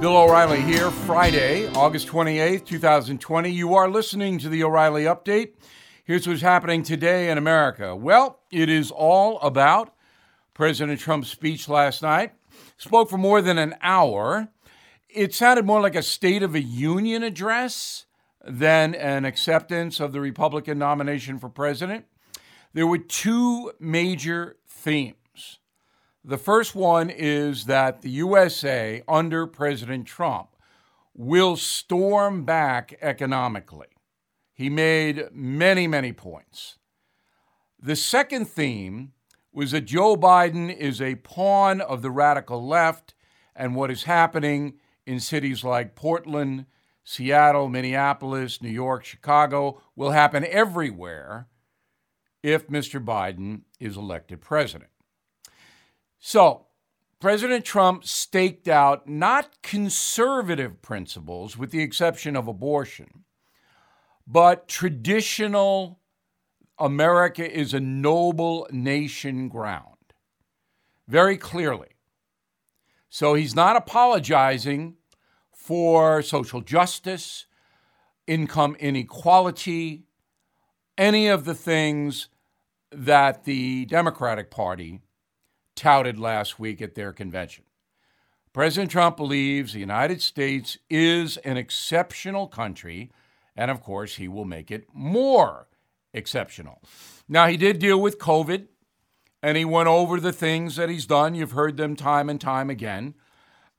Bill O'Reilly here, Friday, August 28th, 2020. You are listening to the O'Reilly Update. Here's what's happening today in America. Well, it is all about President Trump's speech last night. Spoke for more than an hour. It sounded more like a State of the Union address than an acceptance of the Republican nomination for president. There were two major themes. The first one is that the USA under President Trump will storm back economically. He made many, many points. The second theme was that Joe Biden is a pawn of the radical left and what is happening in cities like Portland, Seattle, Minneapolis, New York, Chicago will happen everywhere if Mr. Biden is elected president. So, President Trump staked out not conservative principles, with the exception of abortion, but traditional America is a noble nation ground, very clearly. So he's not apologizing for social justice, income inequality, any of the things that the Democratic Party touted last week at their convention. President Trump believes the United States is an exceptional country, and of course, he will make it more exceptional. Now, he did deal with COVID, and he went over the things that he's done. You've heard them time and time again.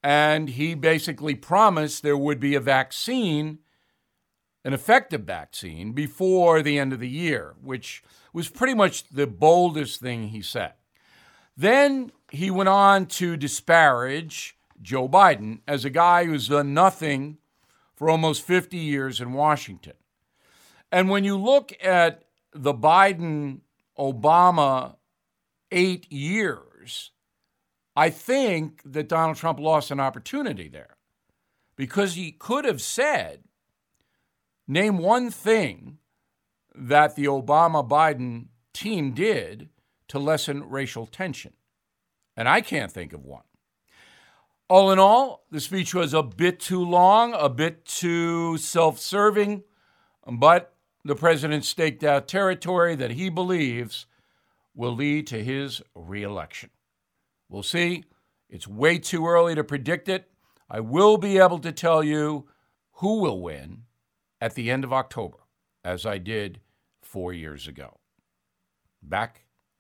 And he basically promised there would be a vaccine, an effective vaccine, before the end of the year, which was pretty much the boldest thing he said. Then he went on to disparage Joe Biden as a guy who's done nothing for almost 50 years in Washington. And when you look at the Biden-Obama 8 years, I think that Donald Trump lost an opportunity there because he could have said, name one thing that the Obama-Biden team did to lessen racial tension. And I can't think of one. All in all, the speech was a bit too long, a bit too self-serving, but the president staked out territory that he believes will lead to his re-election. We'll see. It's way too early to predict it. I will be able to tell you who will win at the end of October, as I did 4 years ago. Back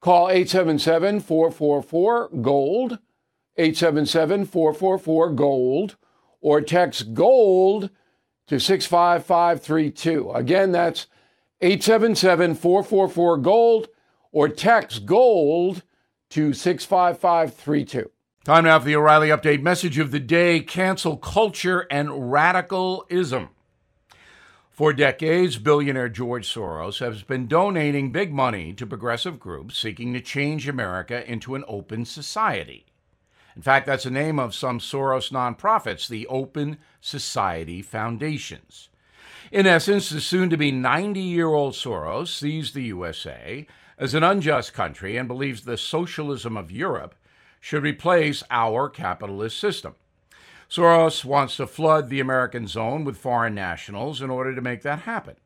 Call 877-444-GOLD, 877-444-GOLD, or text GOLD to 65532. Again, that's 877-444-GOLD, or text GOLD to 65532. Time now for the O'Reilly Update. Message of the day, cancel culture and radicalism. For decades, billionaire George Soros has been donating big money to progressive groups seeking to change America into an open society. In fact, that's the name of some Soros nonprofits, the Open Society Foundations. In essence, the soon-to-be 90-year-old Soros sees the USA as an unjust country and believes the socialism of Europe should replace our capitalist system. Soros wants to flood the American zone with foreign nationals in order to make that happen.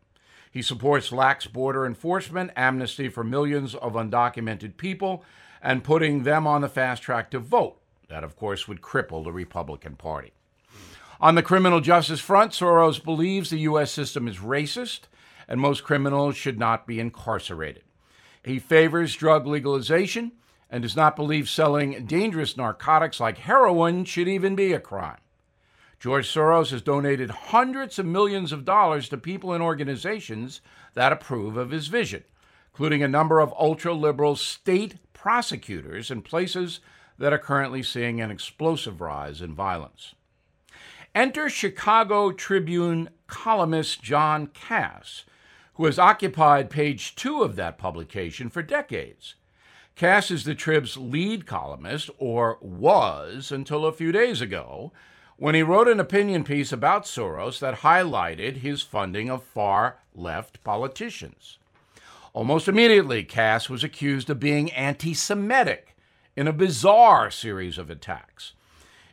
He supports lax border enforcement, amnesty for millions of undocumented people, and putting them on the fast track to vote. That, of course, would cripple the Republican Party. On the criminal justice front, Soros believes the U.S. system is racist and most criminals should not be incarcerated. He favors drug legalization and does not believe selling dangerous narcotics like heroin should even be a crime. George Soros has donated hundreds of millions of dollars to people and organizations that approve of his vision, including a number of ultra-liberal state prosecutors in places that are currently seeing an explosive rise in violence. Enter Chicago Tribune columnist John Kass, who has occupied page 2 of that publication for decades. Kass is the Trib's lead columnist, or was until a few days ago, when he wrote an opinion piece about Soros that highlighted his funding of far-left politicians. Almost immediately, Kass was accused of being anti-Semitic in a bizarre series of attacks.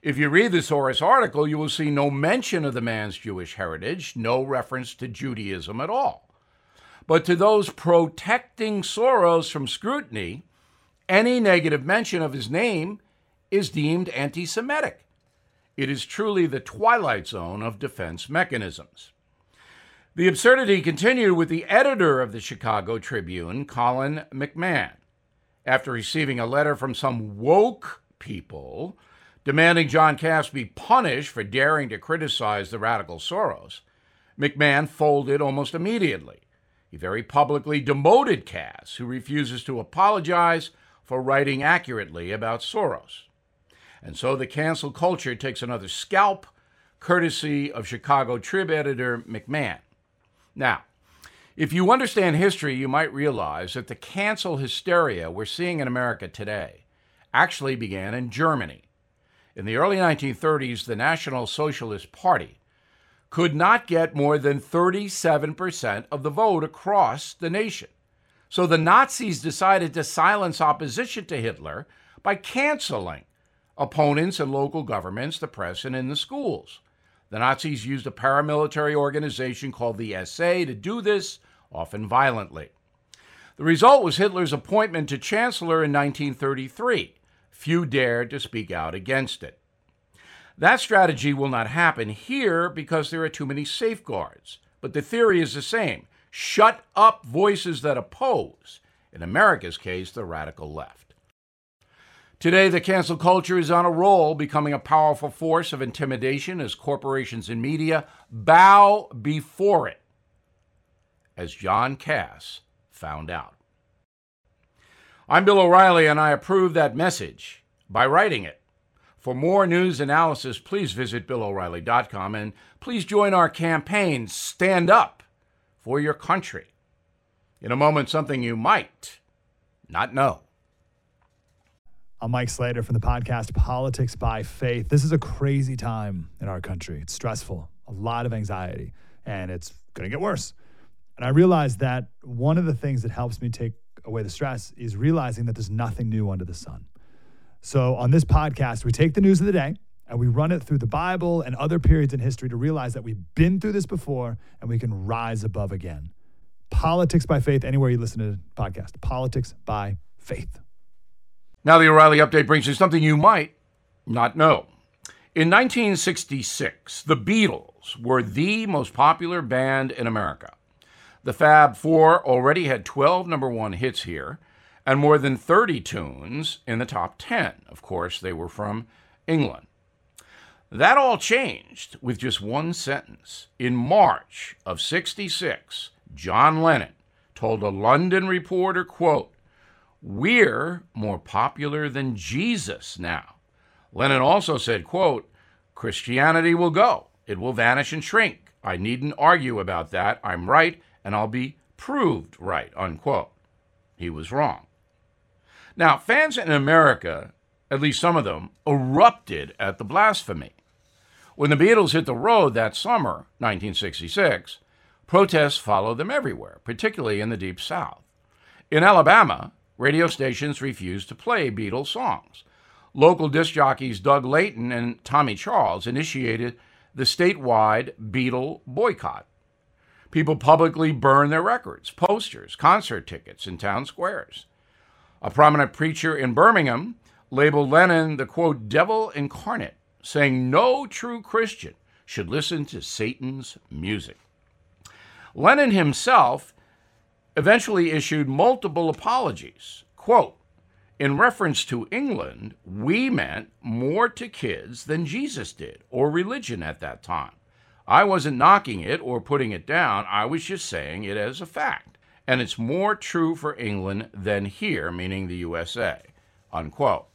If you read the Soros article, you will see no mention of the man's Jewish heritage, no reference to Judaism at all. But to those protecting Soros from scrutiny, any negative mention of his name is deemed anti-Semitic. It is truly the twilight zone of defense mechanisms. The absurdity continued with the editor of the Chicago Tribune, Colin McMahon, after receiving a letter from some woke people demanding John Kass be punished for daring to criticize the radical Soros. McMahon folded almost immediately. He very publicly demoted Kass, who refuses to apologize for writing accurately about Soros. And so the cancel culture takes another scalp, courtesy of Chicago Trib editor McMahon. Now, if you understand history, you might realize that the cancel hysteria we're seeing in America today actually began in Germany. In the early 1930s, the National Socialist Party could not get more than 37% of the vote across the nation. So the Nazis decided to silence opposition to Hitler by canceling opponents in local governments, the press, and in the schools. The Nazis used a paramilitary organization called the SA to do this, often violently. The result was Hitler's appointment to chancellor in 1933. Few dared to speak out against it. That strategy will not happen here because there are too many safeguards. But the theory is the same. Shut up voices that oppose, in America's case, the radical left. Today, the cancel culture is on a roll, becoming a powerful force of intimidation as corporations and media bow before it, as John Kass found out. I'm Bill O'Reilly, and I approve that message by writing it. For more news analysis, please visit BillO'Reilly.com, and please join our campaign, Stand Up for Your Country. In a moment, something you might not know. I'm Mike Slater from the podcast Politics by Faith. This is a crazy time in our country. It's stressful, a lot of anxiety, and it's going to get worse. And I realized that one of the things that helps me take away the stress is realizing that there's nothing new under the sun. So on this podcast, we take the news of the day and we run it through the Bible and other periods in history to realize that we've been through this before and we can rise above again. Politics by Faith, anywhere you listen to the podcast. Politics by Faith. Now the O'Reilly Update brings you something you might not know. In 1966, the Beatles were the most popular band in America. The Fab Four already had 12 number 1 hits here and more than 30 tunes in the top 10. Of course, they were from England. That all changed with just one sentence. In March of 66, John Lennon told a London reporter, quote, "We're more popular than Jesus now." Lennon also said, quote, "Christianity will go. It will vanish and shrink. I needn't argue about that. I'm right. And I'll be proved right," unquote. He was wrong. Now, fans in America, at least some of them, erupted at the blasphemy. When the Beatles hit the road that summer, 1966, protests followed them everywhere, particularly in the Deep South. In Alabama, radio stations refused to play Beatles songs. Local disc jockeys Doug Layton and Tommy Charles initiated the statewide Beatle boycott. People publicly burned their records, posters, concert tickets in town squares. A prominent preacher in Birmingham labeled Lennon the, quote, "devil incarnate," saying no true Christian should listen to Satan's music. Lennon himself eventually issued multiple apologies. Quote, in reference to England, we meant more to kids than Jesus did, or religion at that time. I wasn't knocking it or putting it down. I was just saying it as a fact. And it's more true for England than here, meaning the USA, unquote.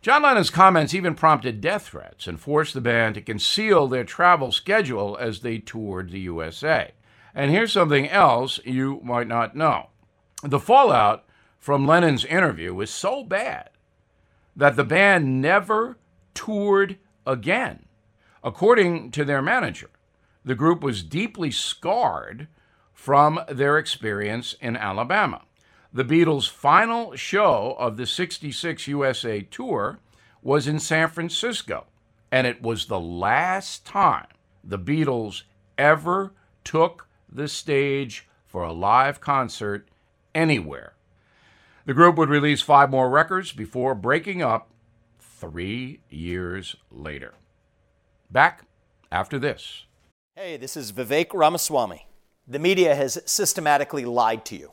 John Lennon's comments even prompted death threats and forced the band to conceal their travel schedule as they toured the USA. And here's something else you might not know. The fallout from Lennon's interview was so bad that the band never toured again. According to their manager, the group was deeply scarred from their experience in Alabama. The Beatles' final show of the 66 USA tour was in San Francisco, and it was the last time the Beatles ever took the stage for a live concert anywhere. The group would release 5 more records before breaking up 3 years later. Back after this. Hey, this is Vivek Ramaswamy. The media has systematically lied to you.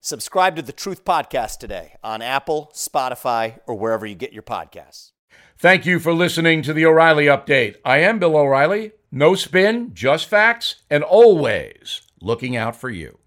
Subscribe to the Truth Podcast today on Apple, Spotify, or wherever you get your podcasts. Thank you for listening to the O'Reilly Update. I am Bill O'Reilly. No spin, just facts, and always looking out for you.